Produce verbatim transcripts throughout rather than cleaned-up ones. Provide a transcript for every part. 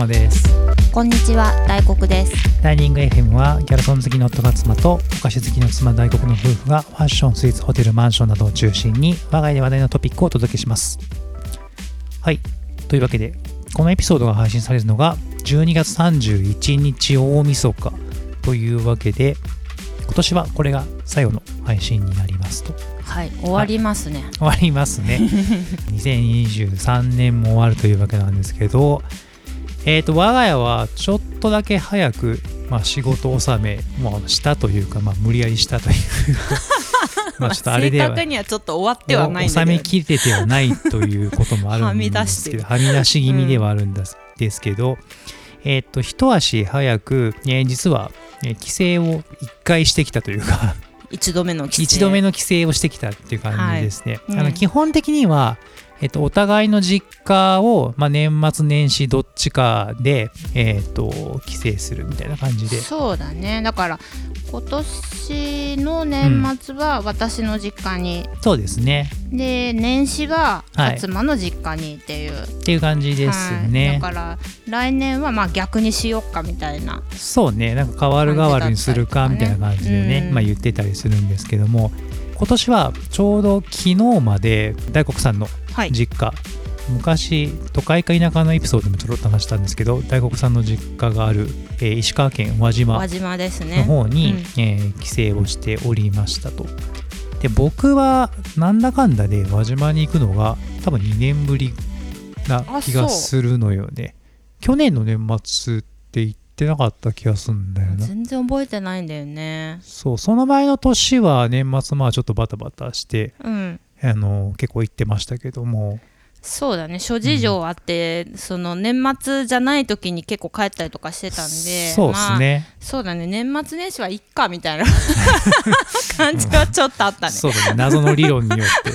妻です。こんにちは、大黒です。ダイニング エフエム はギャルソン好きの夫が妻とお菓子好きの妻大黒の夫婦がファッション、スイーツ、ホテル、マンションなどを中心に我が家で話題のトピックをお届けします。はい、というわけでこのエピソードが配信されるのがじゅうにがつさんじゅういちにち大晦日というわけで、今年はこれが最後の配信になりますと。はい、終わりますね、はい、終わりますねにせんにじゅうさんねんも終わるというわけなんですけど、えーと、我が家はちょっとだけ早く、まあ、仕事納め、まあ、したというか、まあ、無理やりしたというまあちょっとあれでは正確にはちょっと終わってはないんだけど、収めきれてはないということもあるんですけどはみ出し気味ではあるんですけど、うん、えーと一足早く、えー、実は帰省を一回してきたというか一度目の帰省一度目の帰省をしてきたっていう感じですね、はい、うん、あの基本的には、えっと、お互いの実家を、まあ、年末年始どっちかで、えっと、帰省するみたいな感じで。そうだね、だから今年の年末は私の実家に、うん、そうですね、で年始は妻の実家にっていう、はい、っていう感じですね、はい、だから来年はまあ逆にしよっかみたいな。そうね、なんか代わる代わるにするかみたいな感じでね、うん、まあ、言ってたりするんですけども、今年はちょうど昨日まで大黒さんの実家、はい、昔都会か田舎のエピソードでもちょろっと話したんですけど、大黒さんの実家がある、えー、石川県輪島の方に、ね、うん、えー、帰省をしておりましたと。で僕はなんだかんだで輪島に行くのが多分にねんぶりな気がするのよね。去年の年末って言ってなかった気がするんだよな。全然覚えてないんだよね。そう、その前の年は年末まあちょっとバタバタして、うん、あの結構行ってましたけども。そうだね、諸事情あって、うん、その年末じゃない時に結構帰ったりとかしてたんで、そうですね、まあ、そうだね、年末年始はいっかみたいな感じはちょっとあったね、うん、そうだね、謎の理論によって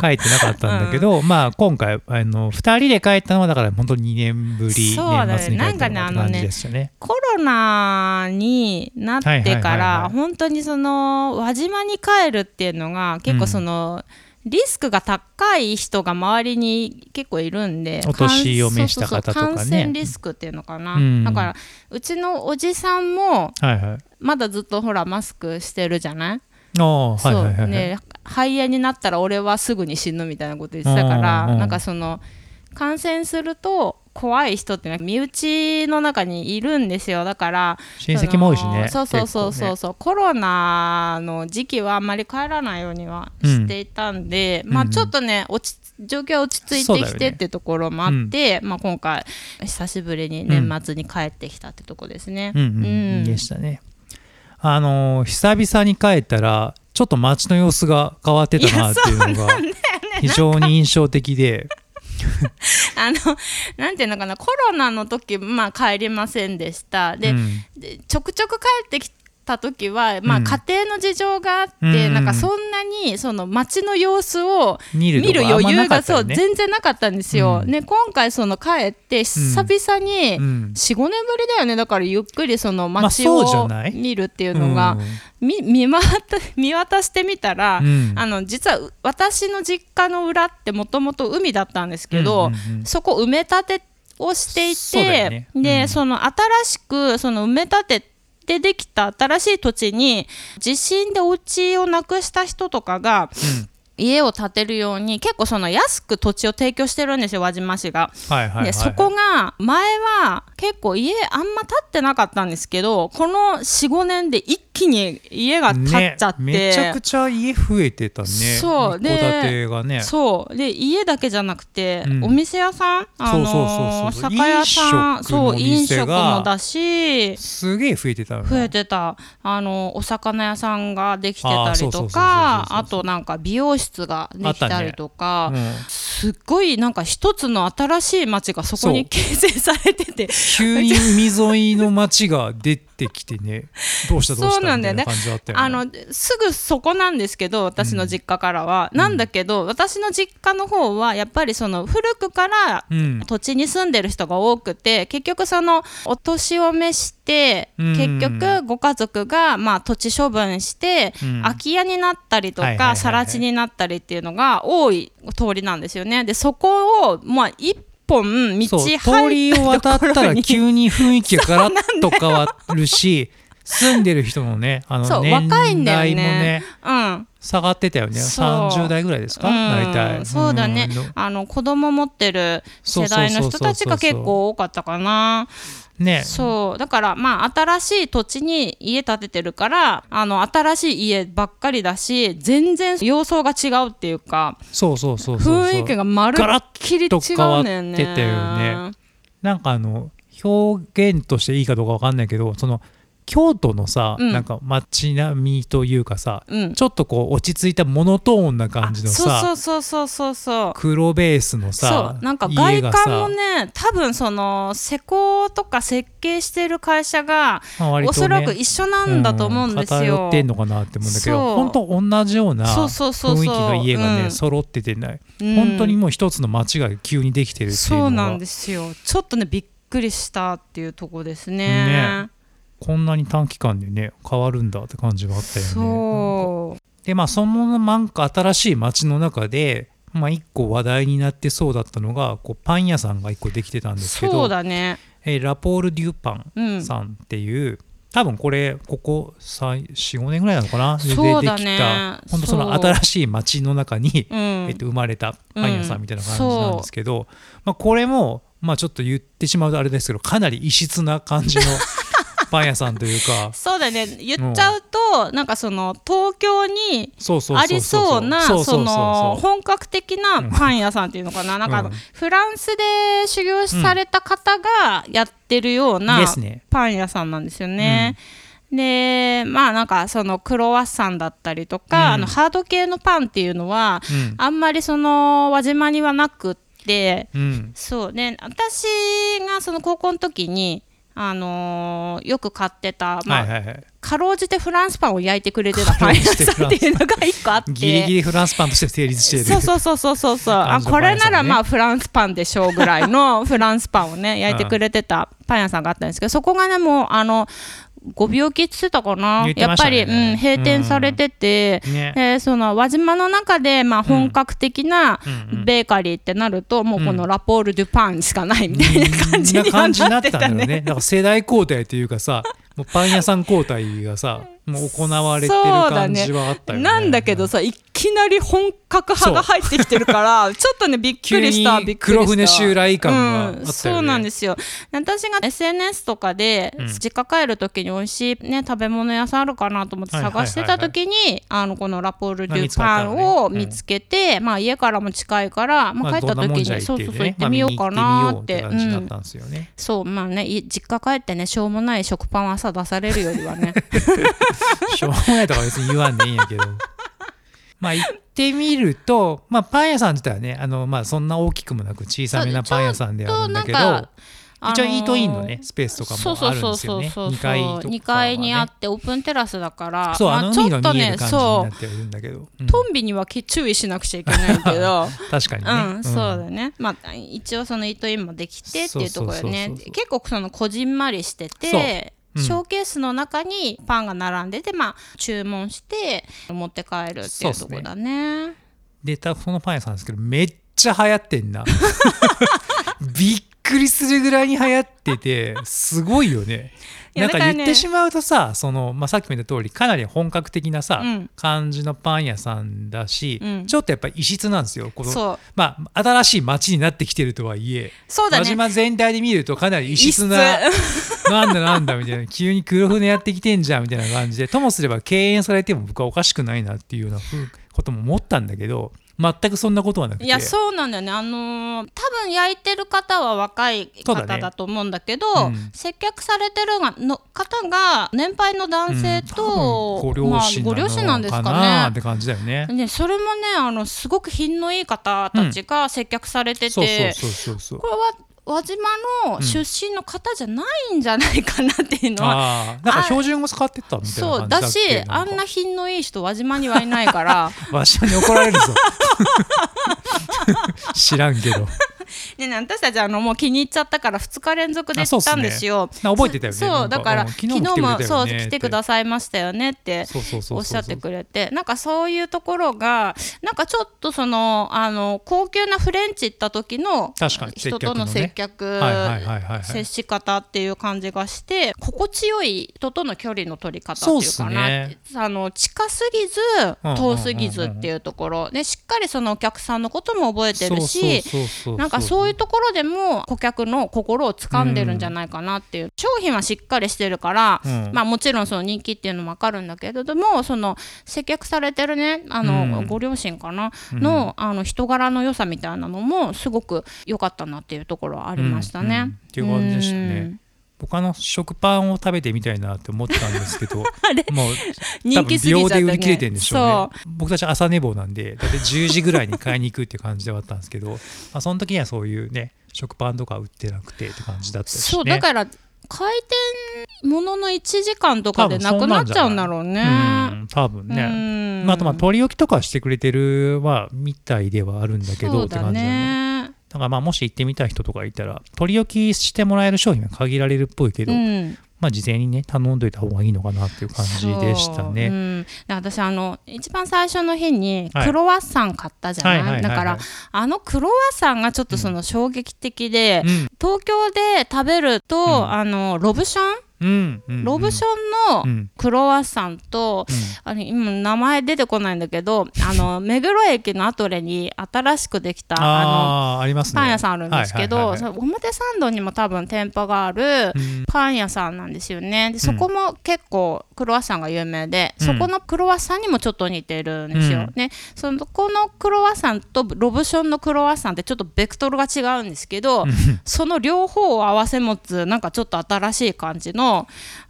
帰ってなかったんだけど、うん、まあ今回あのふたりで帰ったのはだから本当ににねんぶり、そうだ、ね、年末に帰ったの感じでした ね, ね, ねコロナになってから本当にその輪島に帰るっていうのが結構その、うん、リスクが高い人が周りに結構いるんで、お年を召した方とかね、感染リスクっていうのかな、うん、だからうちのおじさんも、はいはい、まだずっとほらマスクしてるじゃない。あ、そう、はいはいはい、ね、肺炎になったら俺はすぐに死ぬみたいなこと言ってたから、うん、なんかその感染すると怖い人ってなんか身内の中にいるんですよ。だから親戚も多いしね。そうそうそうそうそう、ね、コロナの時期はあんまり帰らないようにはしていたんで、うん、まあちょっとね、うん、落ち状況は落ち着いてきてってところもあって、ね、うん、まあ、今回久しぶりに年末に帰ってきたってとこですね。うんうんうん、でしたね。あのー、久々に帰ったらちょっと街の様子が変わってたなっていうのが非常に印象的であのなんていうのかな、コロナの時、まあ、帰りませんでしたで、うん、でちょくちょく帰ってきた時は、まあ、家庭の事情があって、うん、なんかそんなにその街の様子を見る余裕が、そう、全然なかったんですよ、うん、ね、今回その帰って久々に、うんうん、よん、ごねんぶりだよね。だからゆっくりその街を見るっていうのが、まあ見, 見, 渡見渡してみたら、うん、あの実は私の実家の裏ってもともと海だったんですけど、うんうんうん、そこ埋め立てをしていて、ね、うん、でその新しくその埋め立てでできた新しい土地に地震でお家をなくした人とかが、うん、家を建てるように結構その安く土地を提供してるんですよ、輪島市が、はいはいはいはい、でそこが前は結構家あんま建ってなかったんですけど、この よん、ごねんで一気に家が建っちゃって、ね、めちゃくちゃ家増えてたね。そうで、戸建てがね、そうで家だけじゃなくて、うん、お店屋さん、あのー、そうそうそうそう、酒屋さん、そう飲食もだし、すげえ増えてた、ね、増えてた、あのー、お魚屋さんができてたりとか、あとなんか美容室ができたりとか、ね、うん、すっごいなんか一つの新しい町がそこに形成されてて急に海沿いの町が出てきてねどうしたどうしたみたいな感じだったよね。あのすぐそこなんですけど私の実家からは、うん、なんだけど私の実家の方はやっぱりその古くから土地に住んでる人が多くて、うん、結局そのお年を召して、うん、結局ご家族がまあ土地処分して、うん、空き家になったりとかさら地になったりっていうのが多い通りなんですよね。でそこをまあ一本道入った通りを渡ったら急に雰囲気がガラッと変わるし住んでる人のね、あの年代も ね, ね、うん、下がってたよね。さんじゅうだいぐらいですか、うん、大体そうだね、うん、あの子供持ってる世代の人たちが結構多かったかな。ね、そうだから、まあ、新しい土地に家建ててるからあの新しい家ばっかりだし全然様相が違うっていうか、そうそうそうそうそう、雰囲気がまるっきり違うんだよね。ガラッと変わってたよね。なんかあの表現としていいかどうか分かんないけど、その京都のさ、うん、なんか街並みというかさ、うん、ちょっとこう落ち着いたモノトーンな感じのさ、そうそうそうそうそう、黒ベースのさ、そうなんか外観もね、多分その施工とか設計してる会社が、まあ割とね、おそらく一緒なんだと思うんですよ。偏ってんのかなって思うんだけど、本当同じような雰囲気の家がね、うん、揃っててない。本当にもう一つの街が急にできてるっていうのは、そうなんですよ。ちょっとねびっくりしたっていうとこですね。ね、こんなに短期間でね変わるんだって感じがあったよね。そうで、まあそのなんか新しい街の中で、まあ、いっこ話題になってそうだったのがこうパン屋さんがいっこできてたんですけど、そうだね、えー、ラポール・デュパンさんっていう、うん、多分これここ よん,ご 年ぐらいなのかな、そうだね、でできた本当その新しい街の中に、うん、えっと、生まれたパン屋さんみたいな感じなんですけど、うん、まあ、これも、まあ、ちょっと言ってしまうとあれですけどかなり異質な感じのパン屋さんというかそうだね、言っちゃうと、うん、なんかその東京にありそうなその本格的なパン屋さんっていうのかな、うん、なんかあの、うん、フランスで修行された方がやってるようなパン屋さんなんですよね、うん、でまあなんかそのクロワッサンだったりとか、うん、あのハード系のパンっていうのは、うん、あんまりその輪島にはなくって、うん、そうね、私がその高校の時にあのー、よく買ってた、まあはいはいはい、かろうじてフランスパンを焼いてくれてたパン屋さんっていうのが一個あってギリギリフランスパンとして成立しているそうそうそうそうそう、あ、これならまあフランスパンでしょうぐらいのフランスパンをね焼いてくれてたパン屋さんがあったんですけど、そこがねもうあのご病気って言ってたかな、ね、やっぱり、うん、閉店されてて、うんね、えー、その輪島の中で、まあ、本格的なベーカリーってなると、うん、もうこのラポール・デュパンしかないみたいな感じになってたね、うん、なんか世代交代というかさもうパン屋さん交代がさもう行われてる感じはあったよね。なんだけどさいきなり本格派が入ってきてるからちょっとねびっくりしたびっくりした。黒船襲来感があったよね、うん、そうなんですよ。私が エスエヌエス とかで、うん、実家帰る時に美味しい、ね、食べ物屋さんあるかなと思って探してた時に、はいはいはいはい、あのこのラポール・デュパンを見つけて、うん、まあ、家からも近いから、まあ、帰った時に、まあ、そうそうそう行ってみようかなってそう、まあね、実家帰ってねしょうもない食パン朝出されるよりはねしょうもないとか別に言わんねえんやけどまあ行ってみると、まあ、パン屋さん自体はねあの、まあ、そんな大きくもなく小さめなパン屋さんであるんだけど、あのー、一応イートインのねスペースとかもあるんですよね。にかいとかはねにかいにあってオープンテラスだからそう、まあ、あの海が見える感じになってるんだけど、うん、トンビには注意しなくちゃいけないけど確かにね、うんうん、そうだね、まあ、一応そのイートインもできてっていうところでね結構そのこじんまりしててショーケースの中にパンが並んでて、まあ、注文して持って帰るっていうところだね。で、たそのパン屋さんですけどめっちゃ流行ってんなびっくりするぐらいに流行っててすごいよねなんか言ってしまうとさその、まあ、さっきも言った通りかなり本格的なさ、うん、感じのパン屋さんだし、うん、ちょっとやっぱり異質なんですよこのそう、まあ、新しい街になってきてるとはいえそうだね、輪島全体で見るとかなり異質ななんだなんだみたいな急に黒船やってきてんじゃんみたいな感じでともすれば敬遠されても僕はおかしくないなっていうようなことも思ったんだけど全くそんなことはなくていやそうなんだよね、あのー、多分焼いてる方は若い方だと思うんだけどだ、ね、うん、接客されてるがの方が年配の男性と、うん、ご両親なのかな、まあ、ご両親なんですかねって感じだよ ね, ねそれもねあのすごく品のいい方たちが接客されててこれは輪島の出身の方じゃないんじゃないかなっていうのは、うん、あなんか標準語使ってたみたいな感じだっけ。そうだしあんな品のいい人輪島にはいないから輪島に怒られるぞ知らんけどでね、私たちあのもう気に入っちゃったからふつか連続で行ったんですよ。そうっすね、覚えてたよね。そうだから昨日もそう来てくださいましたよねっておっしゃってくれて、なんかそういうところがなんかちょっとそのあの高級なフレンチ行った時の人との接客接し方っていう感じがして、心地よい人との距離の取り方っていうかな、ね、あの近すぎず遠すぎずっていうところで、しっかりそのお客さんのことも覚えてるし、なんかそういうところでも顧客の心を掴んでるんじゃないかなっていう、うん、商品はしっかりしてるから、うん、まあもちろんその人気っていうのも分かるんだけれども、その接客されてるねあの、うん、ご両親かな の、うん、あの人柄の良さみたいなのもすごく良かったなっていうところはありましたね、うんうん、っていう感じでしたね、うん、僕あの食パンを食べてみたいなって思ってたんですけどあれもう人気すぎちゃったね、多分秒で売り切れてるんでしょうね。そう僕たち朝寝坊なんでだいたいじゅうじぐらいに買いに行くっていう感じではあったんですけど、まあ、その時にはそういうね食パンとか売ってなくてって感じだったしね。そうだから開店もののいちじかんとかでなくなっちゃうんだろうね。多分ね、まあ、あとまあ取り置きとかしてくれてるはみたいではあるんだけどって感じだね。だからまあもし行ってみたい人とかいたら取り置きしてもらえる商品は限られるっぽいけど、うんまあ、事前にね頼んどいた方がいいのかなっていう感じでしたね、うん、私あの一番最初の日にクロワッサン買ったじゃない、はいはいはいはい、だからあのクロワッサンがちょっとその衝撃的で、うん、東京で食べると、うん、あのロブションうんうんうん、ロブションのクロワッサンと、うん、あれ今名前出てこないんだけど、うん、あの目黒駅のアトレに新しくできたあのあります、ね、パン屋さんあるんですけど、はいはいはいはい、表参道にも多分店舗があるパン屋さんなんですよね。でそこも結構クロワッサンが有名で、うん、そこのクロワッサンにもちょっと似てるんですよ、うん、ね。そのこのクロワッサンとロブションのクロワッサンってちょっとベクトルが違うんですけど、うん、その両方を合わせ持つなんかちょっと新しい感じの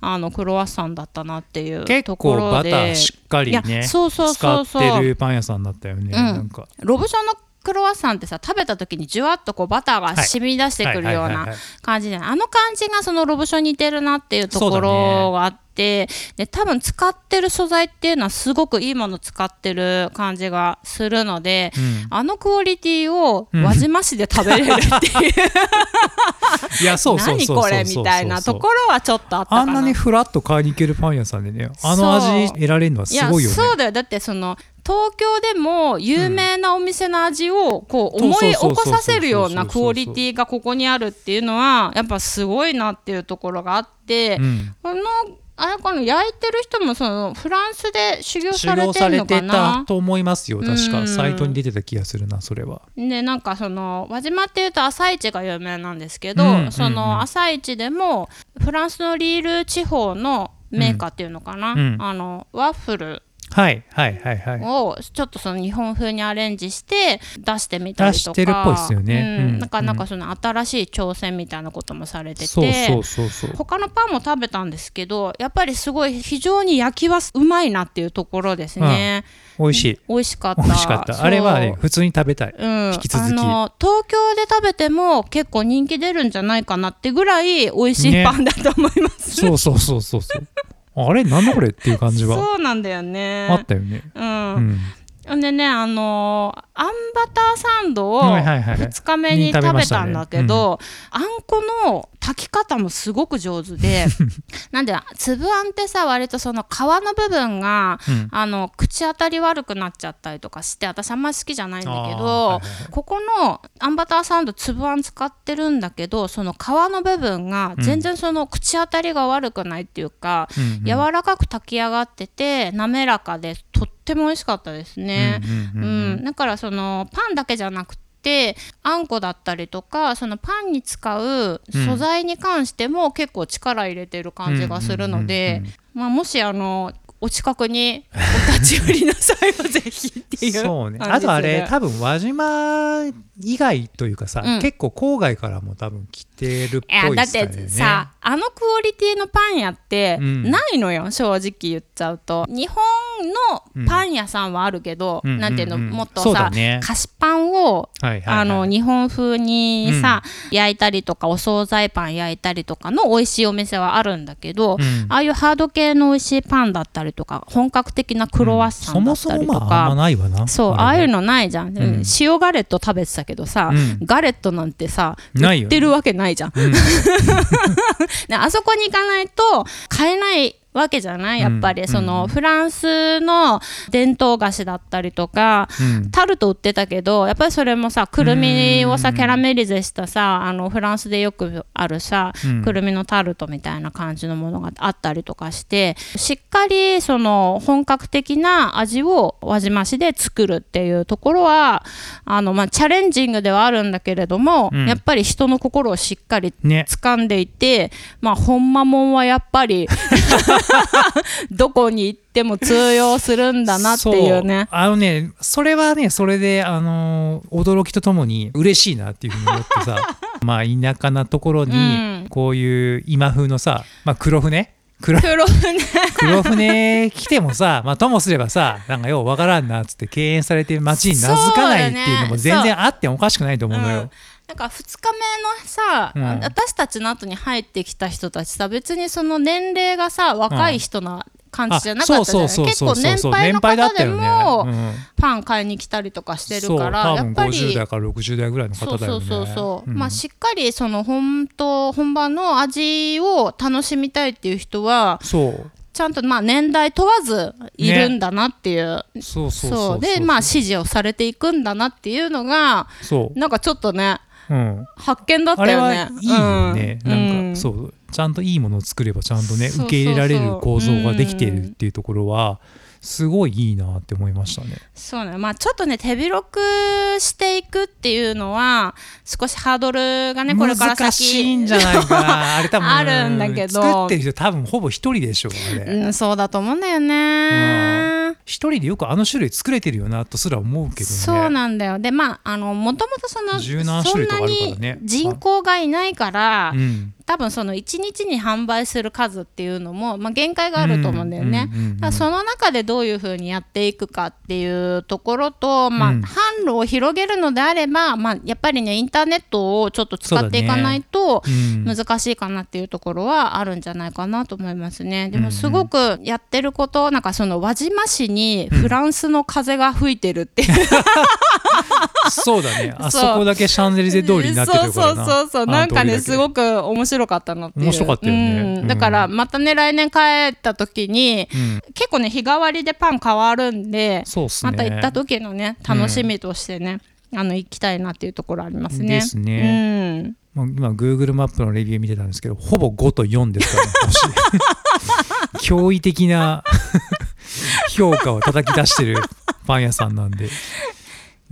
あのクロワッサンだったなっていうところで、結構バターしっかりねそうそうそうそう使ってるパン屋さんだったよね、うん、なんかロブションのクロワッサンってさ食べた時にじゅわっとこうバターが染み出してくるような感じで、あの感じがそのロブションに似てるなっていうところがあって、で多分使ってる素材っていうのはすごくいいもの使ってる感じがするので、うん、あのクオリティを輪島市で食べれるっていう何これみたいなところはちょっとあったかな。あんなにフラッと買いに行けるパン屋さんでねあの味得られるのはすごいよね。いやそうだよ、だってその東京でも有名なお店の味をこう思い起こさせるようなクオリティがここにあるっていうのはやっぱすごいなっていうところがあって、うん、このあれこの焼いてる人もそのフランスで修行されてるのかな、修行されてたと思いますよ確か、うん、サイトに出てた気がするな。それはでなんかその輪島っていうと朝市が有名なんですけど、うん、その朝市でもフランスのリール地方のメーカーっていうのかな、うんうん、あのワッフルはいはいはいはい、をちょっとその日本風にアレンジして出してみたりとか出してるっぽいですよね、うんうん、なんかなんかその新しい挑戦みたいなこともされてて、そうそうそうそう他のパンも食べたんですけどやっぱりすごい非常に焼きはうまいなっていうところですね、うん、美味しい美味しかった美味しかったあれはね普通に食べたい、うん、引き続きあの東京で食べても結構人気出るんじゃないかなってぐらい美味しいパンだと思います、ね、そうそうそうそうそうあれなんだこれっていう感じはそうなんだよねあったよね、うんうん、でねあのー、あんバターサンドをふつかめに食べたんだけど、はいはいはいねうん、あんこの炊き方もすごく上手でなんで粒あんってさ割とその皮の部分が、うん、あの口当たり悪くなっちゃったりとかして私あんまり好きじゃないんだけど、はいはい、ここのあんバターサンド粒あん使ってるんだけどその皮の部分が全然その口当たりが悪くないっていうか、うん、柔らかく炊き上がってて滑らかでとっても美味しかったですね、うんうんうんうん、だからそのパンだけじゃなくてであんこだったりとかそのパンに使う素材に関しても結構力入れてる感じがするので、まあ、もしあのお近くにお立ち寄りの際はぜひっていうそう、ね、あとあれ多分輪島以外というかさ、うん、結構郊外からも多分来てるっぽいですからね。だってさあのクオリティのパン屋ってないのよ、うん、正直言っちゃうと日本本のパン屋さんはあるけど、うん、なんていうの、うんうんうん、もっとさ、ね、菓子パンを、はいはいはい、あの日本風にさ、うん、焼いたりとかお惣菜パン焼いたりとかの美味しいお店はあるんだけど、うん、ああいうハード系の美味しいパンだったりとか本格的なクロワッサンだったりとか、うん、そもそもまああんまないわな、そう、ああいうのないじゃん、うん、塩ガレット食べてたけどさ、うん、ガレットなんてさ売ってるわけないじゃん、うん、あそこに行かないと買えないわけじゃない、やっぱりその、うん、フランスの伝統菓子だったりとか、うん、タルト売ってたけどやっぱりそれもさくるみをさキャラメリゼしたさあのフランスでよくあるさ、うん、くるみのタルトみたいな感じのものがあったりとかして、しっかりその本格的な味を輪島市で作るっていうところはあの、まあ、チャレンジングではあるんだけれども、うん、やっぱり人の心をしっかり掴んでいて、ね、まあ本間もんはやっぱりどこに行っても通用するんだなっていうね。そう、あのね、それはね、それで、あのー、驚きとともに嬉しいなっていうふうに思ってさまあ田舎なところにこういう今風のさ、まあ、黒船黒, 黒船黒船来てもさ、まあ、ともすればさなんかようわからんなっつって敬遠されて街に名付かないっていうのも全然あってもおかしくないと思うのよ。そうだね、そう、うん、なんかふつかめのさ、うん、私たちの後に入ってきた人たちさ別にその年齢がさ若い人な、うん感じじゃなかったじゃない。結構年配の方でも、ね、うん、パン買いに来たりとかしてるから、やっぱりごじゅう代からろくじゅう代ぐらいの方だよね。そうそうそう、うん、まあ、しっかりその本当本場の味を楽しみたいっていう人はそうちゃんとまあ年代問わずいるんだなっていう、ね、そうそうそうそう、でまあ支持をされていくんだなっていうのがそうなんかちょっとね、うん、発見だったよね。あれはいいよね、うん、なんかそうちゃんといいものを作ればちゃんとね受け入れられる構造ができているっていうところはすごいいいなって思いましたね。そうね、まあ、ちょっとね手広くしていくっていうのは少しハードルがねこれから先難しいんじゃないかなあれ多分あるんだけど作ってる人多分ほぼ一人でしょうね、うん、そうだと思うんだよね。一人でよくあの種類作れてるよなとすら思うけどね。そうなんだよ。でまああのもともとその十何種類とかあるからね、そんなに人口がいないから、うん、多分そのいちにちに販売する数っていうのも、まあ、限界があると思うんだよね、うんうんうんうん、だからその中でどういう風にやっていくかっていうところと、まあ、販路を広げるのであれば、うんまあ、やっぱりねインターネットをちょっと使っていかないと難しいかなっていうところはあるんじゃないかなと思いますね。でもすごくやってることなんかその輪島市にフランスの風が吹いてるっていう、うん、そうだね、あそこだけシャンゼリゼ通りになってるからな。そうそうそうそう、なんかねすごく面白かったなっていう。面白かったよね、うん、だからまたね来年帰った時に、うん、結構ね日替わりでパン変わるんで、そうっすね、また行った時のね楽しみとしてね、うん、あの行きたいなっていうところありますね。ですね、うん、もう今 Google マップのレビュー見てたんですけどほぼごとよんですからね驚異的な評価を叩き出してるパン屋さんなんでい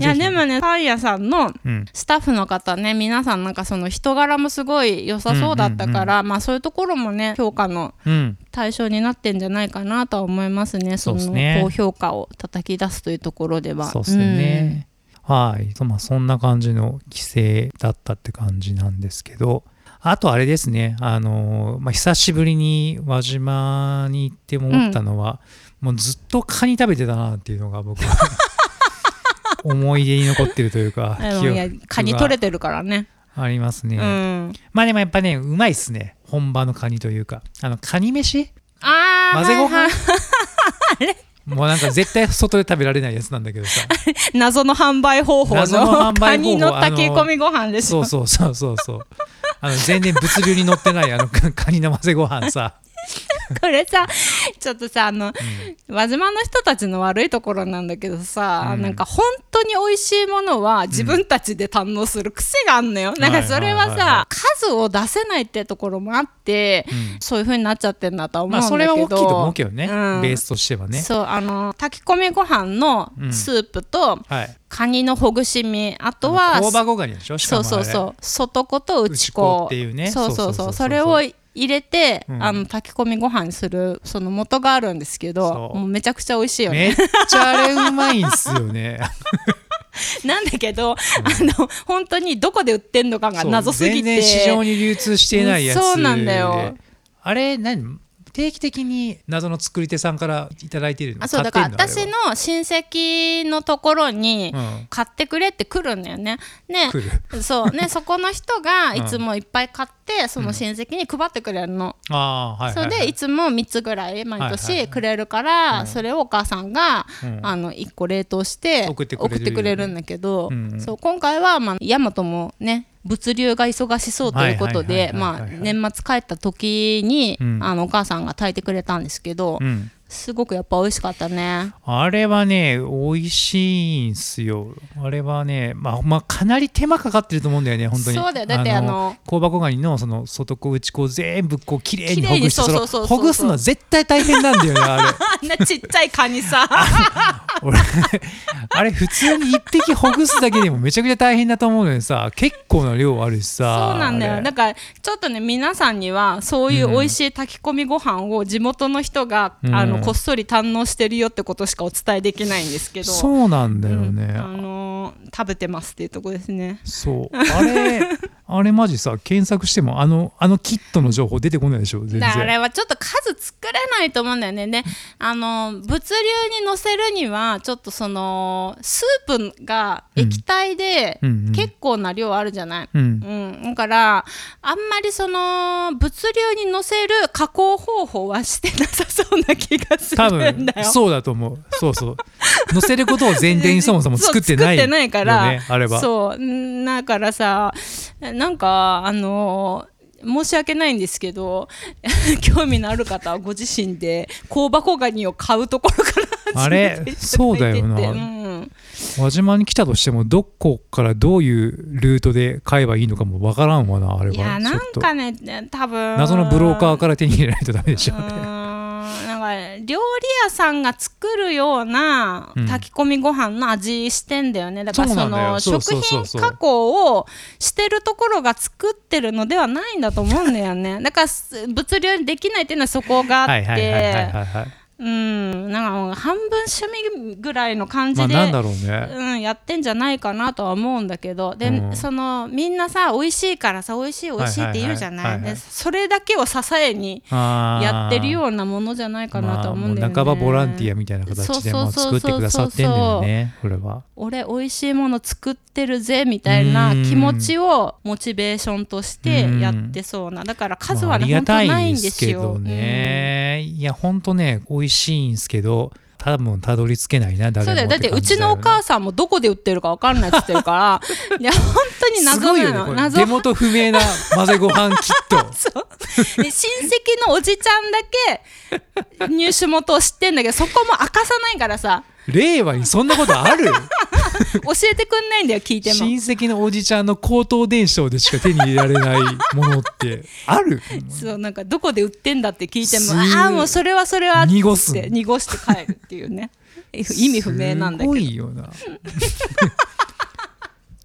やでもねパン屋さんのスタッフの方ね、うん、皆さんなんかその人柄もすごい良さそうだったから、うんうんうん、まあそういうところもね評価の対象になってんじゃないかなとは思いますね、うん、その高評価を叩き出すというところでは。そうですね、うん、はい、そ、まあ、そんな感じの規制だったって感じなんですけど、あとあれですね、あの、まあ、久しぶりに輪島に行って思ったのは、うん、もうずっとカニ食べてたなっていうのが僕は思い出に残ってるというかカニ取れてるからねありますね、うん、まあでもやっぱねうまいっすね本場のカニというか、あのカニ飯、あ混ぜご飯、はいはい、もうなんか絶対外で食べられないやつなんだけどさ謎の販売方法 の, 謎の販売方法カニの炊き込みご飯でしょ。そうそうそうそうあの全然物流に乗ってないあのカニの混ぜご飯さこれさちょっとさあの、うん、輪島の人たちの悪いところなんだけどさ、うん、なんか本当に美味しいものは自分たちで堪能する癖があんのよ、うん、なんかそれはさ、はいはいはいはい、数を出せないってところもあって、うん、そういう風になっちゃってんだとは思うんだけど、まあ、それは大きいと思うけどね、うん、ベースとしてはね。そう、あの炊き込みご飯のスープと、うん、はい、カニのほぐし身、あとは香箱ガニでしょ。しかもあれそうそうそう、外子と内子っていうね、そうそうそう、それを入れて、うん、あの炊き込みご飯にするその元があるんですけど、もうめちゃくちゃ美味しいよね。めっちゃあれうまいんすよねなんだけど、うん、あの本当にどこで売ってんのかが謎すぎて全然市場に流通してないやつ。そうなんだよあれ。何定期的に謎の作り手さんからいただいているの。あ、そうだから私の親戚のところに買ってくれって来るんだよね。ね、来るそうね、そこの人がいつもいっぱい買ってその親戚に配ってくれるの、うん、あ、はいはいはい、それでいつもみっつぐらい毎年くれるから、はいはいはい、それをお母さんが、うん、あのいっこ冷凍して送ってくれる、ね、送ってくれるんだけど、うんうん、そう今回はまあ大和もね物流が忙しそうということで年末帰った時に、うん、あのお母さんが炊いてくれたんですけど、うん、すごくやっぱ美味しかったね。あれはね美味しいんすよ。あれはね、まあまあ、かなり手間かかってると思うんだよね本当に。そうだよ、だってあの香箱ガニのその外子内子全部こう綺麗にほぐしてほぐすのは絶対大変なんだよねあれなちっちゃいカニさ俺あれ普通に一匹ほぐすだけでもめちゃくちゃ大変だと思うのにさ結構な量あるしさ。そうなんだよ、だからちょっとね皆さんにはそういう美味しい炊き込みご飯を地元の人が、うん、あのこっそり堪能してるよってことしかお伝えできないんですけど。そうなんだよね、うん、あのー、食べてますっていうとこですね。そうあれあれマジさ検索してもあの、あのキットの情報出てこないでしょ全然。あれはちょっと数作れないと思うんだよね。であの物流に乗せるにはちょっとそのスープが液体で結構な量あるじゃない、うんうん、だからあんまりその物流に乗せる加工方法はしてなさそうな気がするんだよ。多分そうだと思う。そうそう乗せることを前提にそもそも作ってない、ね、作ってないから、ね、あれはそうだからさなんかあのー、申し訳ないんですけど興味のある方はご自身で香箱ガニを買うところから始めていただいてて。あれそうだよな、うん、輪島に来たとしてもどこからどういうルートで買えばいいのかもわからんわなあれは。いやなんかね多分謎のブローカーから手に入れないとダメでしょうね。なんか料理屋さんが作るような炊き込みご飯の味してんだよね、うん、だからその食品加工をしてるところが作ってるのではないんだと思うんだよねだから物流できないっていうのはそこがあってうん、なんか半分趣味ぐらいの感じで、まあなんだろうね、うん、やってんじゃないかなとは思うんだけどで、うん、そのみんなさ美味しいからさ美味しい美味しいって言うじゃない、はいはいはい、でそれだけを支えにやってるようなものじゃないかなと思うんだよね、まあ、もう半ばボランティアみたいな形でも作ってくださってんだよね。これは俺美味しいもの作ってるぜみたいな気持ちをモチベーションとしてやってそうな。だから数はね、まあ、本当ないんですよ。ありがたいんですけどね、うん、いや本当ね美味しい美味しいんすけど多分たどり着けないな誰も。そうだよ、だってうちのお母さんもどこで売ってるか分かんないって言ってるからいや本当に謎なの、ね、謎出元不明な混ぜご飯キットそうで親戚のおじちゃんだけ入手元を知ってんだけどそこも明かさないからさ令和にそんなことある教えてくんないんだよ聞いても。親戚のおじちゃんの口頭伝承でしか手に入れられないものってあるそうなんかどこで売ってんだって聞いてもああもうそれはそれはって濁す濁して帰るっていうね意味不明なんだけどすごいよな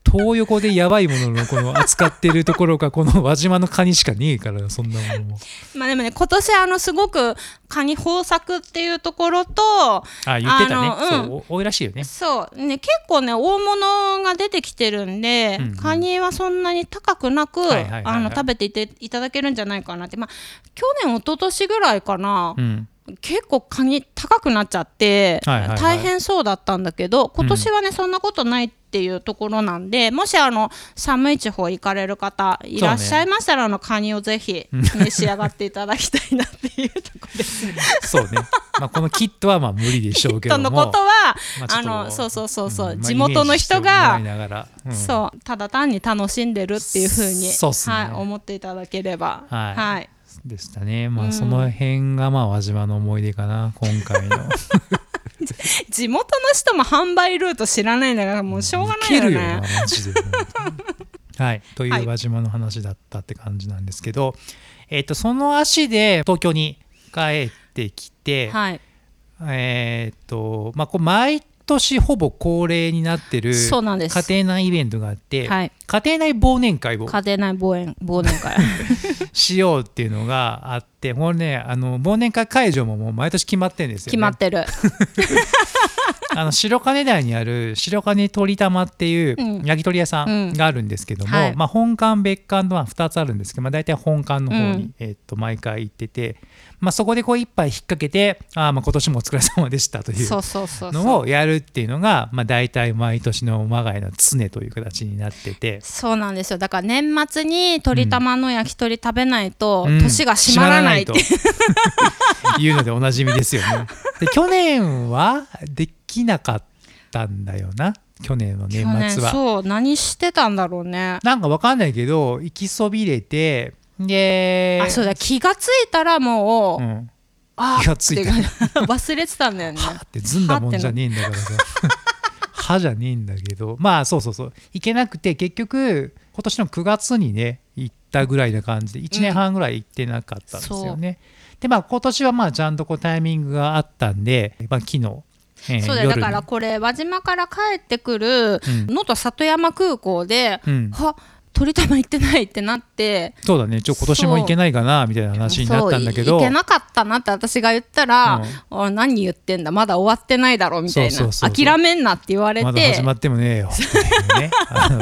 東横でやばいもののこの扱ってるところがこの輪島のカニしかねえからそんなものもまあでもね今年あのすごくカニ豊作っていうところとあ言ってたね、うん、そう多いらしいよね。そうね結構ね大物が出てきてるんで、うんうん、カニはそんなに高くなく食べていていただけるんじゃないかなって、まあ、去年一昨年ぐらいかな、うん結構カニ高くなっちゃって大変そうだったんだけど、はいはいはい、今年はね、うん、そんなことないっていうところなんでもしあの寒い地方行かれる方いらっしゃいましたら、ね、あのカニをぜひ召し上がっていただきたいなっていうところですねそうね、まあ、このキットはまあ無理でしょうけどもキットのことは、まあ、あのそうそうそうそう、うん、地元の人が、うん、そうただ単に楽しんでるっていう風に、そうっすね、はい、思っていただければはい、はいでしたね。まあ、その辺がまあ輪島の思い出かな、うん、今回の地元の人も販売ルート知らないんだからもうしょうがないよね。いけるよなマジではいという輪島の話だったって感じなんですけど、はいえー、とその足で東京に帰ってきて、はいえーとまあ、こう毎年ほぼ恒例になってる家庭内イベントがあって、はい、家庭内忘年会を家庭内忘年会しようっていうのがあってもうねあの忘年会会場ももう毎年決まってるんですよね。決まってるあの白金台にある白金鳥玉っていう焼き鳥屋さんがあるんですけども、うんうんはいまあ、本館別館のはふたつあるんですけど、まあ、大体本館の方に、うんえー、と毎回行ってて、まあ、そこでこう一杯引っ掛けて、あ、まあ今年もお疲れ様でしたというのをやるっていうのが、まあ大体毎年の我が家の常という形になってて、そうなんですよ。だから年末に鶏玉の焼き鳥食べないと年が閉まらない、うん、閉まらないというのでおなじみですよね。で、去年はできなかったんだよな。去年の年末はそう、何してたんだろうね。なんか分かんないけど行きそびれて、で、あ、そうだ、気がついたらもう、うん、あ気がついた忘れてたんだよね。はってずんだもんじゃねえんだからさはじゃねえんだけど、まあそうそうそう、行けなくて、結局今年のくがつにね行ったぐらいな感じでいちねんはんぐらい行ってなかったんですよね、うん、でまあ今年はまあちゃんとこうタイミングがあったんで、まあ、昨日えー、そうだ、だからこれ輪島から帰ってくる能登里山空港で、うん、はっ鳥玉行ってないってなって、そうだね、ちょ今年も行けないかなみたいな話になったんだけど、行けなかったなって私が言ったら、うん、何言ってんだまだ終わってないだろみたいな、そうそうそうそう、諦めんなって言われて、まだ始まってもねえよって、ね、あの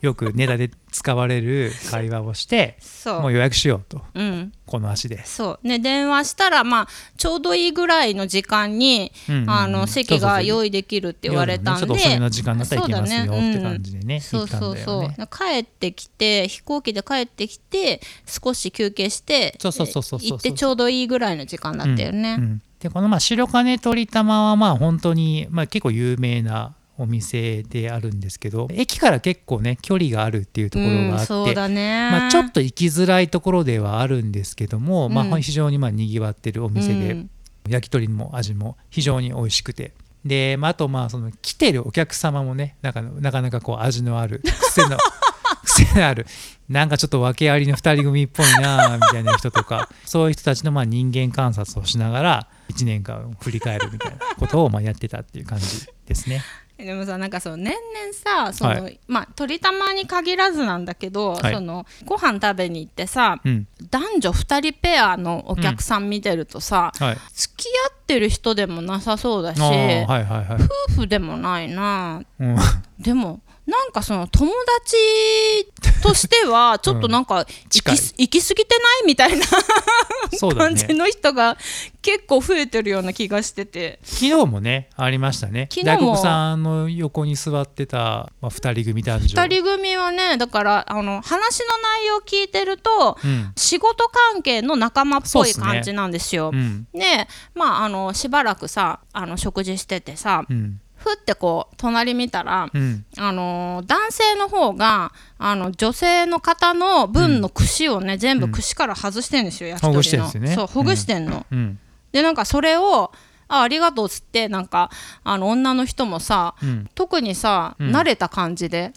よくネタで使われる会話をして、そうもう予約しようと、うん、この足でそう、ね、電話したら、まあ、ちょうどいいぐらいの時間に、うんうんうん、あの席が用意できるって言われたんで、そうそうそう、ね、ちょっと遅めの時間だったら行けますよって感じでね、行ったんだよね。そうそうそう、帰ってきて、飛行機で帰ってきて少し休憩して行って、ちょうどいいぐらいの時間だったよね、うんうん、でこのまあ白金鶏玉はまあ本当に、まあ、結構有名なお店であるんですけど、駅から結構ね距離があるっていうところがあって、うん、そうだね、まあ、ちょっと行きづらいところではあるんですけども、うん、まあ、非常にまあにぎわってるお店で、うん、焼き鳥も味も非常に美味しくて、で、まあ、あとまあその来てるお客様もね、なんかなかなかこう味のある癖の癖のある、なんかちょっと訳ありのふたり組っぽいなみたいな人とかそういう人たちのまあ人間観察をしながらいちねんかんを振り返るみたいなことをまあやってたっていう感じですね。でもさ、なんかその年々さ、その、はい、まあ、鶏玉に限らずなんだけど、はい、そのご飯食べに行ってさ、うん、男女ふたりペアのお客さん見てるとさ、うん、はい、付き合ってる人でもなさそうだし、はいはいはい、夫婦でもないな、うん、でもなんかその友達としてはちょっとなんか行き、うん、行き過ぎてないみたいな感じの人が結構増えてるような気がしてて、昨日もねありましたね。大黒さんの横に座ってた、まあ、ふたり組男女ふたり組はね、だからあの話の内容を聞いてると、うん、仕事関係の仲間っぽい感じなんですよ。そうっすね、うん、で、まあ、あのしばらくさあの食事しててさ、うん、ふってこう隣見たら、うん、あの男性の方があの女性の方の分の串をね、うん、全部串から外してるんですよ、うん、焼き鳥のほぐしてるんですよね。そう、ほぐしてんの、うん、でなんかそれを あ, ありがとうっつって、なんかあの女の人もさ、うん、特にさ、うん、慣れた感じで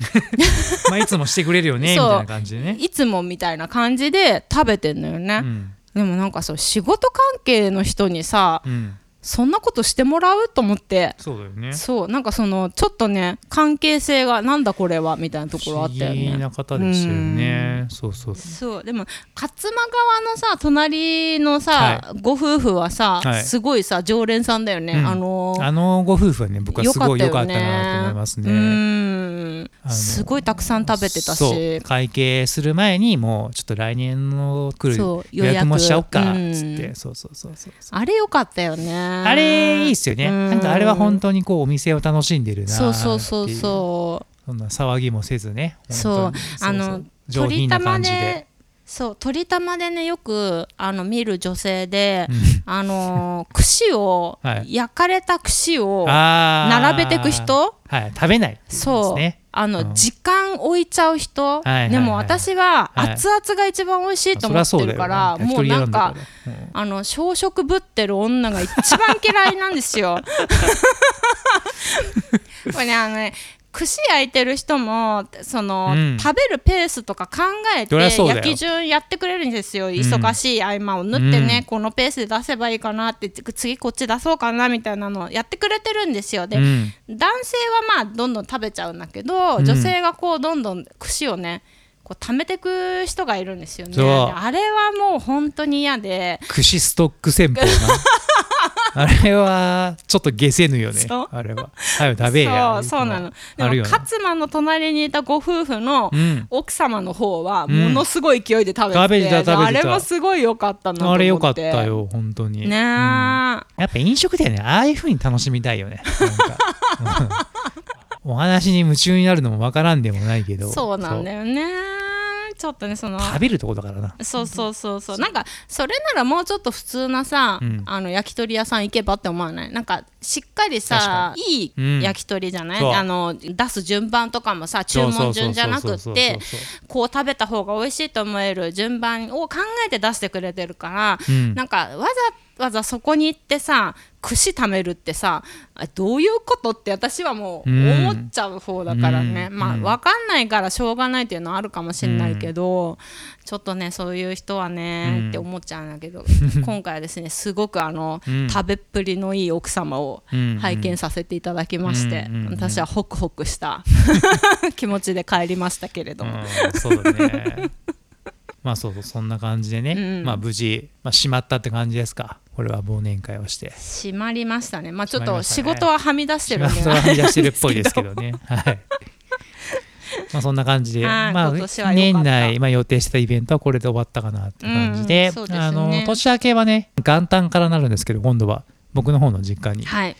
まあいつもしてくれるよねみたいな感じでね、いつもみたいな感じで食べてんのよね、うん、でもなんかそう仕事関係の人にさ、うん、そんなことしてもらうと思って、そうだよね、そう、なんかそのちょっとね関係性がなんだこれはみたいなところあったよね。不思議な方ですよね。うそうそうそう。でも勝間川のさ隣のさ、はい、ご夫婦はさ、はい、すごいさ常連さんだよね、うん、あのー、あのご夫婦はね僕はすごい良かったなと思いますね。うーん、すごいたくさん食べてたし、そう会計する前にもうちょっと来年の来る予約もしちゃおっかっつって、うん、そうそうそうそう、あれ良かったよね。あれいいっすよね。なんかあれは本当にこうお店を楽しんでるなっていう。そうそうそうそう、そんな騒ぎもせずね、そうあの上品な感じで、そう鳥玉でねよくあの見る女性で、うん、あの串を、はい、焼かれた串を並べてく人、はい、食べないって言うんですね。そうあの、うん、時間置いちゃう人、はいはいはい、でも私は熱々が一番美味しいと思ってるから、はい、もうなんか、うん、あの小食ぶってる女が一番嫌いなんですよこれね、あのね串焼いてる人もその、うん、食べるペースとか考えて焼き順やってくれるんですよ、うん、忙しい合間を縫ってね、うん、このペースで出せばいいかなって、次こっち出そうかなみたいなのをやってくれてるんですよ。で、うん、男性はまあどんどん食べちゃうんだけど、女性がこうどんどん串をねこう貯めてく人がいるんですよね。あれはもう本当に嫌で、串ストック戦法なあれはちょっと下せぬよね。あれは早く食べや。そうそうなの。でも勝間の隣にいたご夫婦の奥様の方はものすごい勢いで食べて、うん、食べてた食べてた。あれもすごい良かったなと思って。あれ良かったよ本当にね、うん、やっぱ飲食店ね、ああいう風に楽しみたいよねなんかお話に夢中になるのもわからんでもないけど、そうなんだよね。ちょっとね、その食べるとこだからな。そうそうそうそう、なんかそれならもうちょっと普通なさ、うん、あの焼き鳥屋さん行けばって思わない？なんかしっかりさ、いい焼き鳥じゃない、うん、あの出す順番とかもさ、注文順じゃなくってこう食べた方が美味しいと思える順番を考えて出してくれてるから、うん、なんかわざわざそこに行ってさ串貯めるってさ、どういうことって私はもう思っちゃう方だからね、うん、まあ分かんないからしょうがないっていうのはあるかもしれないけど、うん、ちょっとねそういう人はね、うん、って思っちゃうんだけど今回はですねすごくあの、うん、食べっぷりのいい奥様を拝見させていただきまして、うんうんうん、私はホクホクした気持ちで帰りましたけれども、うん、そうだねまあそうそう、そんな感じでね、うん、まあ無事、まあ、閉まったって感じですか。これは忘年会をして閉まりましたね。まあちょっと仕事ははみ出してるんで、仕事ははみ出してるっぽいですけどねはい。まあそんな感じで、はい、まあ、年内、まあ、予定してたイベントはこれで終わったかなって感じで、うん、そうですね、あの年明けはね元旦からなるんですけど、今度は僕の方の実家に、はい、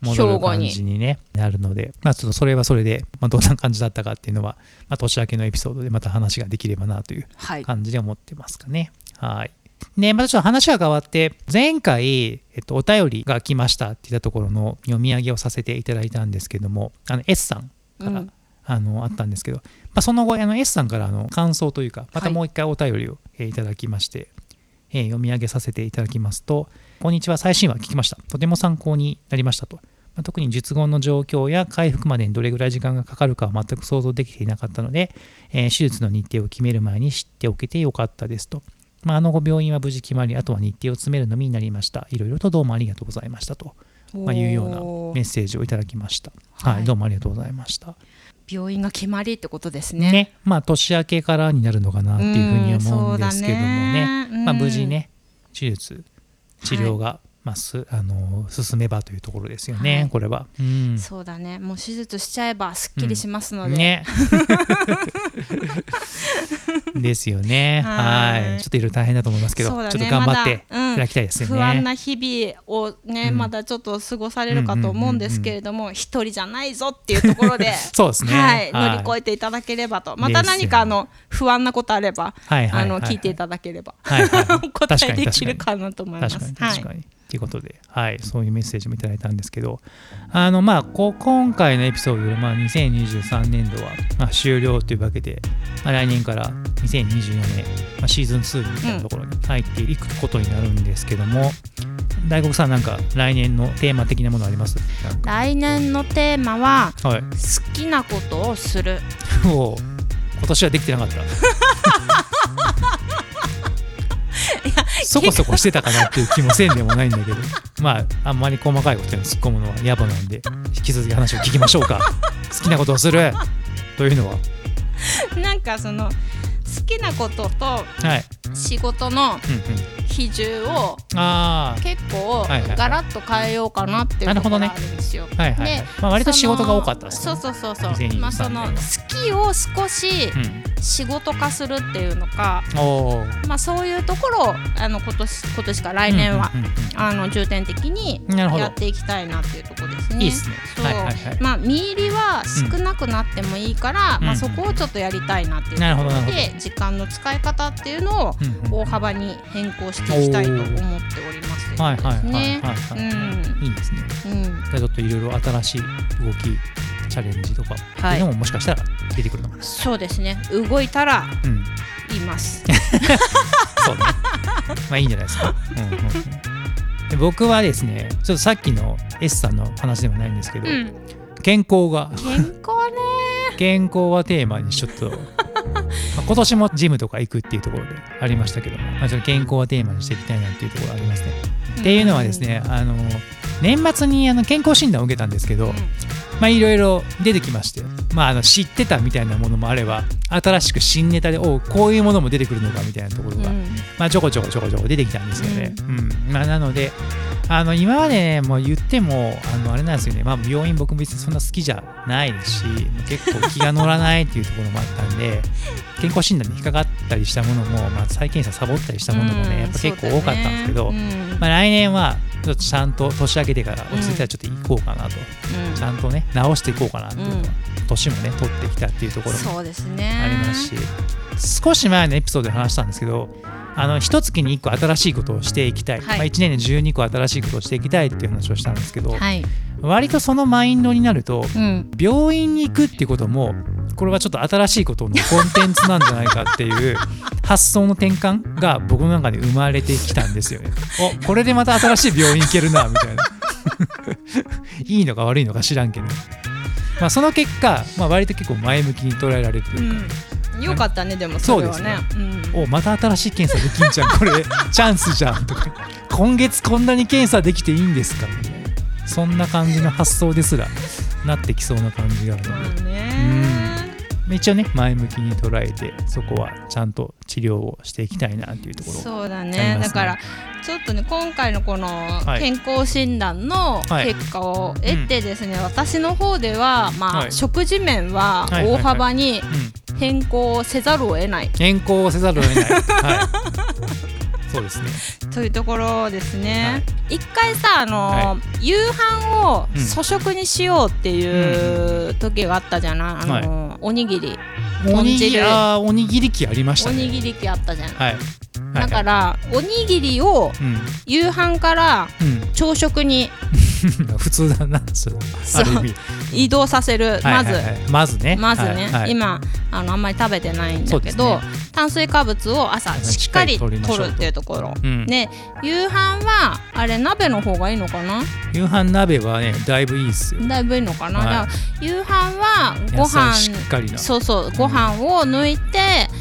戻る感じに、ね、なるので、まあ、ちょっとそれはそれで、まあ、どんな感じだったかっていうのは、まあ、年明けのエピソードでまた話ができればなという感じで思ってますかね。はい。で、またちょっと話が変わって、前回、えっと、お便りが来ましたって言ったところの読み上げをさせていただいたんですけども、あの S さんから、うん、あのあったんですけど、まあ、その後あの S さんからの感想というか、またもう一回お便りを、はい、いただきまして、えー、読み上げさせていただきますと、こんにちは、最新話聞きました。とても参考になりましたと。特に術後の状況や回復までにどれぐらい時間がかかるかは全く想像できていなかったので、えー、手術の日程を決める前に知っておけてよかったですと、まあ、あの後病院は無事決まり、あとは日程を詰めるのみになりました。いろいろとどうもありがとうございましたと、まあ、いうようなメッセージをいただきました、はいはい、どうもありがとうございました。病院が決まりってことですね、ね、まあ、年明けからになるのかなっていうふうに思うんですけどもね、まあ、無事ね手術治療が、はい、まあ、すあの進めばというところですよね、はい、これは、うん、そうだね、もう手術しちゃえばすっきりしますので、うん、ねですよね、はい、ちょっといろいろ大変だと思いますけど、ね、ちょっと頑張っていただきたいですよね、ま、うん、不安な日々をね、うん、まだちょっと過ごされるかと思うんですけれども、一、うんうん、人じゃないぞっていうところでそうですね、はい、乗り越えていただければと、また何かあの不安なことあれば、はいはいはいはい、あの聞いていただければ、はいはいはい、お答えできるかなと思います。確かに確かにということで、はい、そういうメッセージもいただいたんですけど、あの、まあ、こ今回のエピソードで、まあ、にせんにじゅうさんねんどは、まあ、終了というわけで、まあ、来年からにせんにじゅうよねん、まあ、シーズンツーみたいなところに入っていくことになるんですけども、うん、大黒さん、なんか来年のテーマ的なものあります？来年のテーマは、はい、好きなことをする。お、今年はできてなかったそこそこしてたかなっていう気もせんでもないんだけどまああんまり細かいことに突っ込むのは野暮なんで、引き続き話を聞きましょうか好きなことをするというのは、なんかその好きなことと仕事の比重を結構ガラッと変えようかなっていうところがあるんですよ。で、まあ、割と仕事が多かったですね。そうそうそうそう、まあその好きを少し、うん、仕事化するっていうのか、まあ、そういうところをあの今年、今年か来年は、うんうんうん、あの重点的にやっていきたいなっていうところですね。いいですね。そう、はいはいはい、まあ、見入りは少なくなってもいいから、うん、まあ、そこをちょっとやりたいなっていうところで、うん、時間の使い方っていうのを大幅に変更していきたいと思っております。はいはいはいはい、いいですね、うん、じゃちょっといろいろ新しい動きチャレンジとかっていうのももしかしたら出てくるのかな、はい、そうですね、動いたら言います、うん、そうね、まあいいんじゃないですか、うんうんうん、で僕はですね、ちょっとさっきの S さんの話でもないんですけど、うん、健康が健康ね健康はテーマにちょっと今年もジムとか行くっていうところでありましたけども、まあ、ちょっと健康はテーマにしていきたいなっていうところありますね、うん、っていうのはですね、あの年末にあの健康診断を受けたんですけど、うん、まあいろいろ出てきまして、まあ、あの知ってたみたいなものもあれば、新しく新ネタでおこういうものも出てくるのかみたいなところが、うん、まあ、ちょこちょこちょこちょこ出てきたんですよね、うんうん、まあ、なので、あの今まで、ね、もう言っても あのあれなんですよね、まあ、病院僕も別にそんな好きじゃないですし、結構気が乗らないっていうところもあったんで健康診断に引っかかったりしたものも、まあ、再検査サボったりしたものもね、うん、やっぱ結構多かったんですけど、ねうんまあ、来年はちょっとちゃんと年明けてから落ち着いたらちょっと行こうかなと、うん、ちゃんとね直していこうかなっていうのは、うん、年もね取ってきたっていうところもありますし、少し前のエピソードで話したんですけど、あの一月にいっこ新しいことをしていきたい、はいまあ、いちねんでじゅうにこ新しいことをしていきたいっていう話をしたんですけど、はい、割とそのマインドになると、うん、病院に行くっていうこともこれはちょっと新しいことのコンテンツなんじゃないかっていう発想の転換が僕の中で生まれてきたんですよね。お、これでまた新しい病院行けるなみたいな。いいのか悪いのか知らんけど、まあ、その結果、まあ、割と結構前向きに捉えられてるから、うんよかったね、でもそれはね。そうですね、うん、おまた新しい検査できんじゃん、これチャンスじゃんとか、今月こんなに検査できていいんですかみたいな、そんな感じの発想ですらなってきそうな感じがあるので、うん、一応ね前向きに捉えてそこはちゃんと治療をしていきたいなっていうところ、ね、そうだね。だからちょっとね今回のこの健康診断の結果を得てですね、はいはいうん、私の方では、まあはい、食事面は大幅に、はいはいはいうん変更せざるを得ない変更せざるを得ない、はい、そうですねというところですね、はい、一回さあの、はい、夕飯を粗食にしようっていう時があったじゃない、うん、あの、はい、おにぎりおにぎりあおにぎり機ありましたね。おにぎり機あったじゃない、はいはい、だからおにぎりを夕飯から朝食に、うんうん普通だなそうある意味移動させる、はいはいはい、まずまずね、まずね、はいはい、今あのあんまり食べてないんだけど、ね、炭水化物を朝しっかり取るっていうところ、うん、で夕飯はあれ鍋の方がいいのかな。夕飯鍋はねだいぶいいっすよ。だいぶいいのかな、はい、夕飯はご飯しっかりなそうそうご飯を抜いて、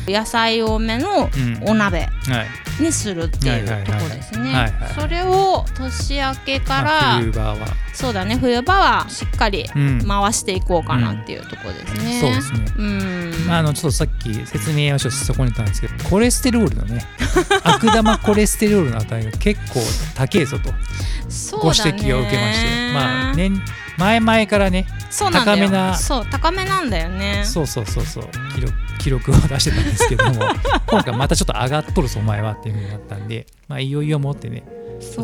うん、野菜多めのお鍋にするっていうところですね。それを年明けから冬場そうだね冬場はしっかり回していこうかなっていうところですね、うんうん、そうですね、うんまあ、あのちょっとさっき説明をし損ねたんですけどコレステロールのね悪玉コレステロールの値が結構高いぞとご指摘を受けまして、ねまあ、年前々からねそうなんだよ高めなそう高めなんだよねそうそうそうそう記録、記録を出してたんですけども今回またちょっと上がっとるぞお前はっていう風になったんで、まあ、いよいよ持ってね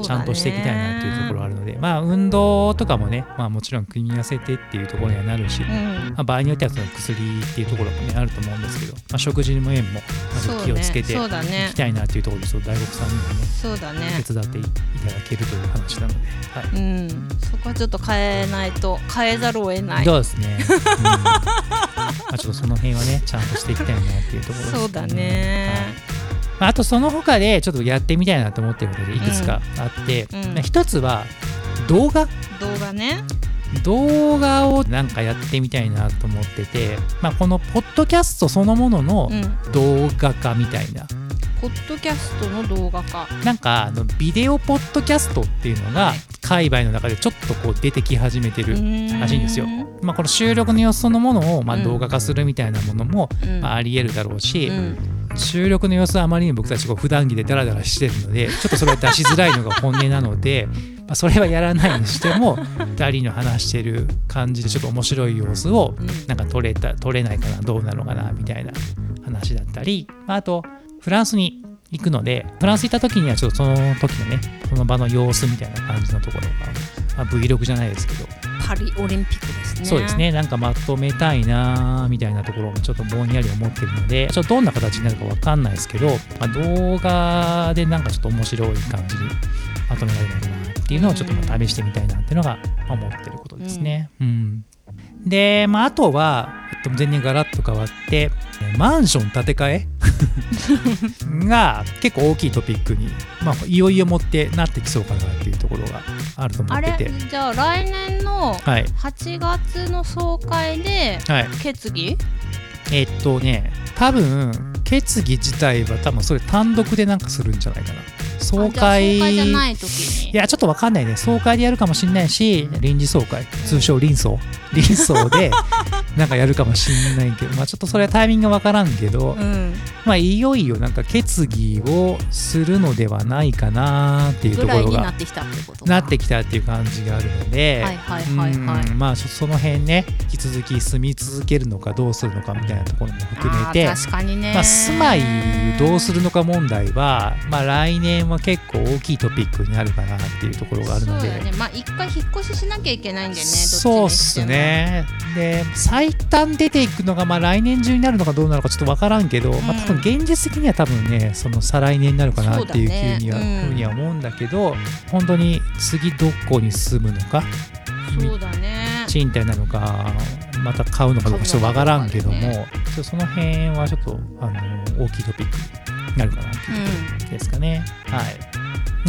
ちゃんとしていきたいなというところがあるので、まあ、運動とかもね、まあ、もちろん組み合わせてっていうところにはなるし、うんまあ、場合によってはその薬っていうところも、ね、あると思うんですけど、まあ、食事も塩も気をつけていきたいなというところで、そう、大黒さんにも ね, そうだね手伝っていただけるという話なので、はいうん、そこはちょっと変えないと変えざるを得ないそうですね、うんまあ、ちょっとその辺はねちゃんとしていきたいなっていうところです、ね、そうだね、はいあとその他でちょっとやってみたいなと思ってることでいくつかあって、うんうん、一つは動画動画ね動画をなんかやってみたいなと思ってて、まあ、このポッドキャストそのものの動画化みたいな、うん、ポッドキャストの動画化なんかあのビデオポッドキャストっていうのが界隈の中でちょっとこう出てき始めてるらしいんですよ。まあ、この収録の様子そのものをまあ動画化するみたいなものもま あ, あり得るだろうし、うんうん収録の様子はあまりに僕たちこう普段着でダラダラしてるのでちょっとそれは出しづらいのが本音なのでまあそれはやらないにしてもふたりの話してる感じでちょっと面白い様子をなんか撮れた撮れないかなどうなのかなみたいな話だったり、あとフランスに行くのでフランス行った時にはちょっとその時のねその場の様子みたいな感じのところが、まあ、Vlog じゃないですけどパリオリンピックですね。そうですねなんかまとめたいなみたいなところもちょっとぼんやり思ってるのでちょっとどんな形になるか分かんないですけど、まあ、動画でなんかちょっと面白い感じにまとめられないかなっていうのをちょっとま試してみたいなっていうのが思ってることですね、うんうんで、まあ、あとは全然ガラッと変わってマンション建て替えが結構大きいトピックに、まあ、いよいよもってなってきそうかなっていうところがあると思ってて、あれじゃあ来年のはちがつの総会で決議、はいはい、えー、っとね多分決議自体は多分それ単独でなんかするんじゃないかな。総会、 総会じゃない時にいやちょっとわかんないね。総会でやるかもしれないし臨時総会通称臨総臨総でなんかやるかもしれないけど、まあ、ちょっとそれはタイミングが分からんけど、うんまあ、いよいよなんか決議をするのではないかなっていうところがぐらいになってきたってことかなってきたっていう感じがあるので、はいはいはいはい、まあその辺ね引き続き住み続けるのかどうするのかみたいなところも含めて、あ確かにね、まあ、住まいどうするのか問題は、まあ、来年は結構大きいトピックになるかなっていうところがあるので、そうだね、まあ、一回引っ越ししなきゃいけないんでね、どっちにしてもそうっすね。で最短出ていくのがまあ来年中になるのかどうなのかちょっと分からんけど、うんまあ、多分現実的には多分ねその再来年になるかなっていうふうには、ねうん、には思うんだけど、本当に次どこに住むのか、そうだね、賃貸なのかまた買うのかどうかちょっと分からんけども、ね、その辺はちょっとあの大きいトピックになるかなっていうところですかね、うん、はい。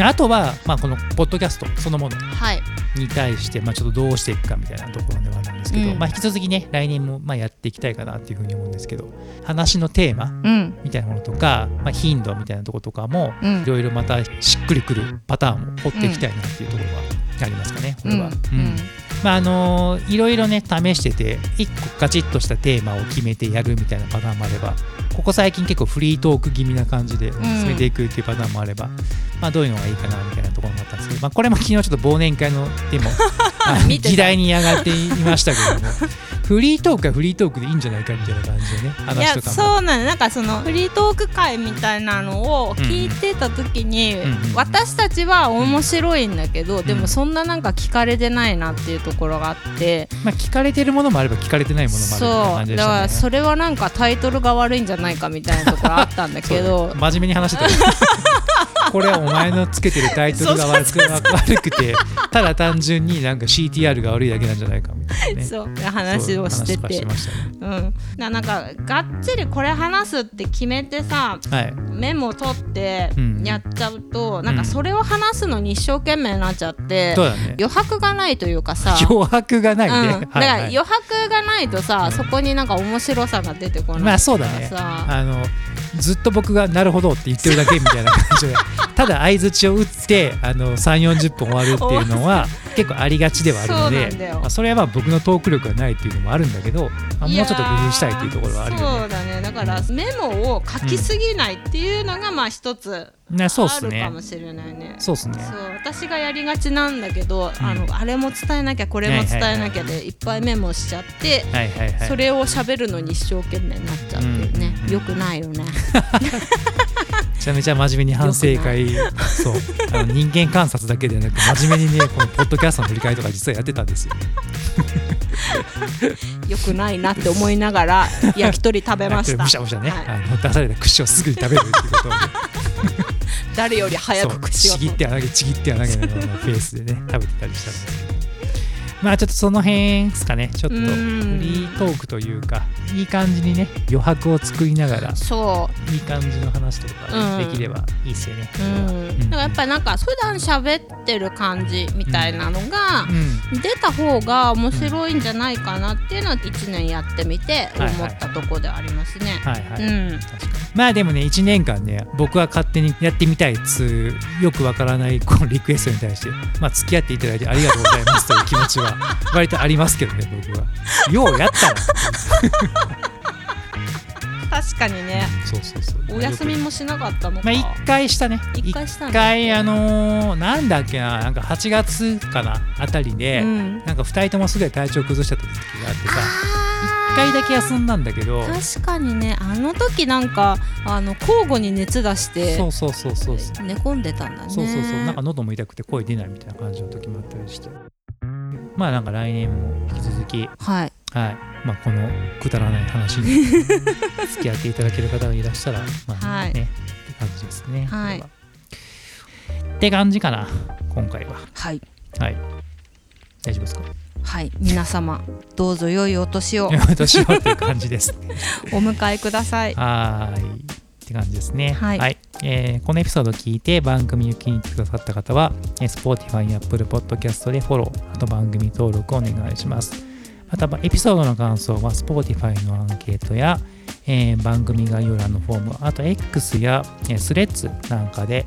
あとは、まあ、このポッドキャストそのものに対して、はいまあ、ちょっとどうしていくかみたいなところではあるんですけど、うんまあ、引き続きね来年もまあやっていきたいかなっていうふうに思うんですけど、話のテーマみたいなものとか、うんまあ、頻度みたいなところとかもいろいろまたしっくりくるパターンを掘っていきたいなっていうところがありますかね、これは、うんうんまああのー、いろいろね試してていっこガチッとしたテーマを決めてやるみたいなパターンもあれば、ここ最近結構フリートーク気味な感じで進めていくっていうパターンもあれば、うんまあ、どういうのがいいかなみたいなところもあったんですけど、まあ、これも昨日ちょっと忘年会のでも議題に上がっていましたけどもフリートークはフリートークでいいんじゃないかみたいな感じでね、話とかもいやそうなの、なんかそのフリートーク会みたいなのを聞いてた時に、うんうん、私たちは面白いんだけど、うん、でもそんななんか聞かれてないなっていうところがあって、まあ、聞かれてるものもあれば聞かれてないものもあるって感じでしたね。そうだからそれはなんかタイトルが悪いんじゃないかみたいなところあったんだけど真面目に話してたこれはお前のつけてるタイトルが悪く、悪くてただ単純になんか シーティーアール が悪いだけなんじゃないかみたいな、ね、そう話をしてて、うん、なんかがっちりこれ話すって決めてさ、はい、メモ取ってやっちゃうと、うん、なんかそれを話すのに一生懸命になっちゃって、うんね、余白がないというかさ余白がないね、うん、だから余白がないとさ、うん、そこになんか面白さが出てこない、まあそうだね、あのずっと僕がなるほどって言ってるだけみたいな感じでただ相づちを打ってあの さんじゅうよんじゅっぷん終わるっていうのは結構ありがちではあるので、 そ, まあそれはまあ僕のトーク力がないっていうのもあるんだけど、まあ、もうちょっと工夫したいっていうところはあるよね。そうだね、だからメモを書きすぎないっていうのがまあ一つね、そうすね、あるかもしれないね。そうすね、そう私がやりがちなんだけど、うん、あのあれも伝えなきゃこれも伝えなきゃでいっぱいメモしちゃって、はいはいはい、それを喋るのに一生懸命になっちゃってね、うんうん、よくないよねめちゃめちゃ真面目に反省会、そうあの人間観察だけではなく真面目にねこのポッドキャストの振り返りとか実はやってたんですよねよくないなって思いながら焼き鳥食べましたむしゃむしゃね、はい、あの出された串をすぐに食べるってことをね誰より早く口をちぎっては投げちぎっては投げのペースでね食べてたりしたんですけど、まあちょっとその辺ですかね。ちょっとフリートークというかいい感じにね余白を作りながらそういい感じの話とか、ね、できればいいですよね。だからやっぱりなんか普段喋ってる感じみたいなのが出た方が面白いんじゃないかなっていうのはいちねんやってみて思ったとこでありますね。まあでもねいちねんかんね僕は勝手にやってみたいつよくわからないこのリクエストに対して、まあ、付き合っていただいてありがとうございますという気持ちは割とありますけどね僕はようやった確かにね、そうそうそう、お休みもしなかったのか、まあ、いっかいしたねいっかいしたねいっかいあのー、なんだっけ な, なんかはちがつかなあたりで、うん、なんかふたりともすごい体調崩しちゃった時があってさいっかいだけ休んだんだけど、確かにねあの時なんかあの交互に熱出してそうそうそうそう寝込んでたんだね。そうそうそう、なんか喉も痛くて声出ないみたいな感じの時もあったりして、まあなんか来年も引き続き、はいはい、まあ、このくだらない話に付き合っていただける方がいらしたらまあね、はい、って感じですね、はい、って感じかな今回は。はい、はい、大丈夫ですか。はい、皆様どうぞ良いお年を良いお年をっていう感じですねお迎えください。はい、って感じですね。はい、はい、えー、このエピソードを聞いて番組を気に入ってくださった方は Spotify や Apple Podcast でフォロー、あと番組登録をお願いします。またエピソードの感想は Spotify のアンケートや、えー、番組概要欄のフォーム、あと X や Threads なんかで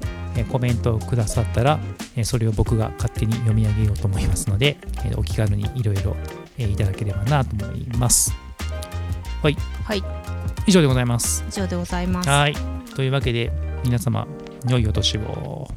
コメントをくださったらそれを僕が勝手に読み上げようと思いますのでお気軽にいろいろいただければなと思います。はい、はい、以上でございます以上でございますはい、というわけで皆様良いお年を。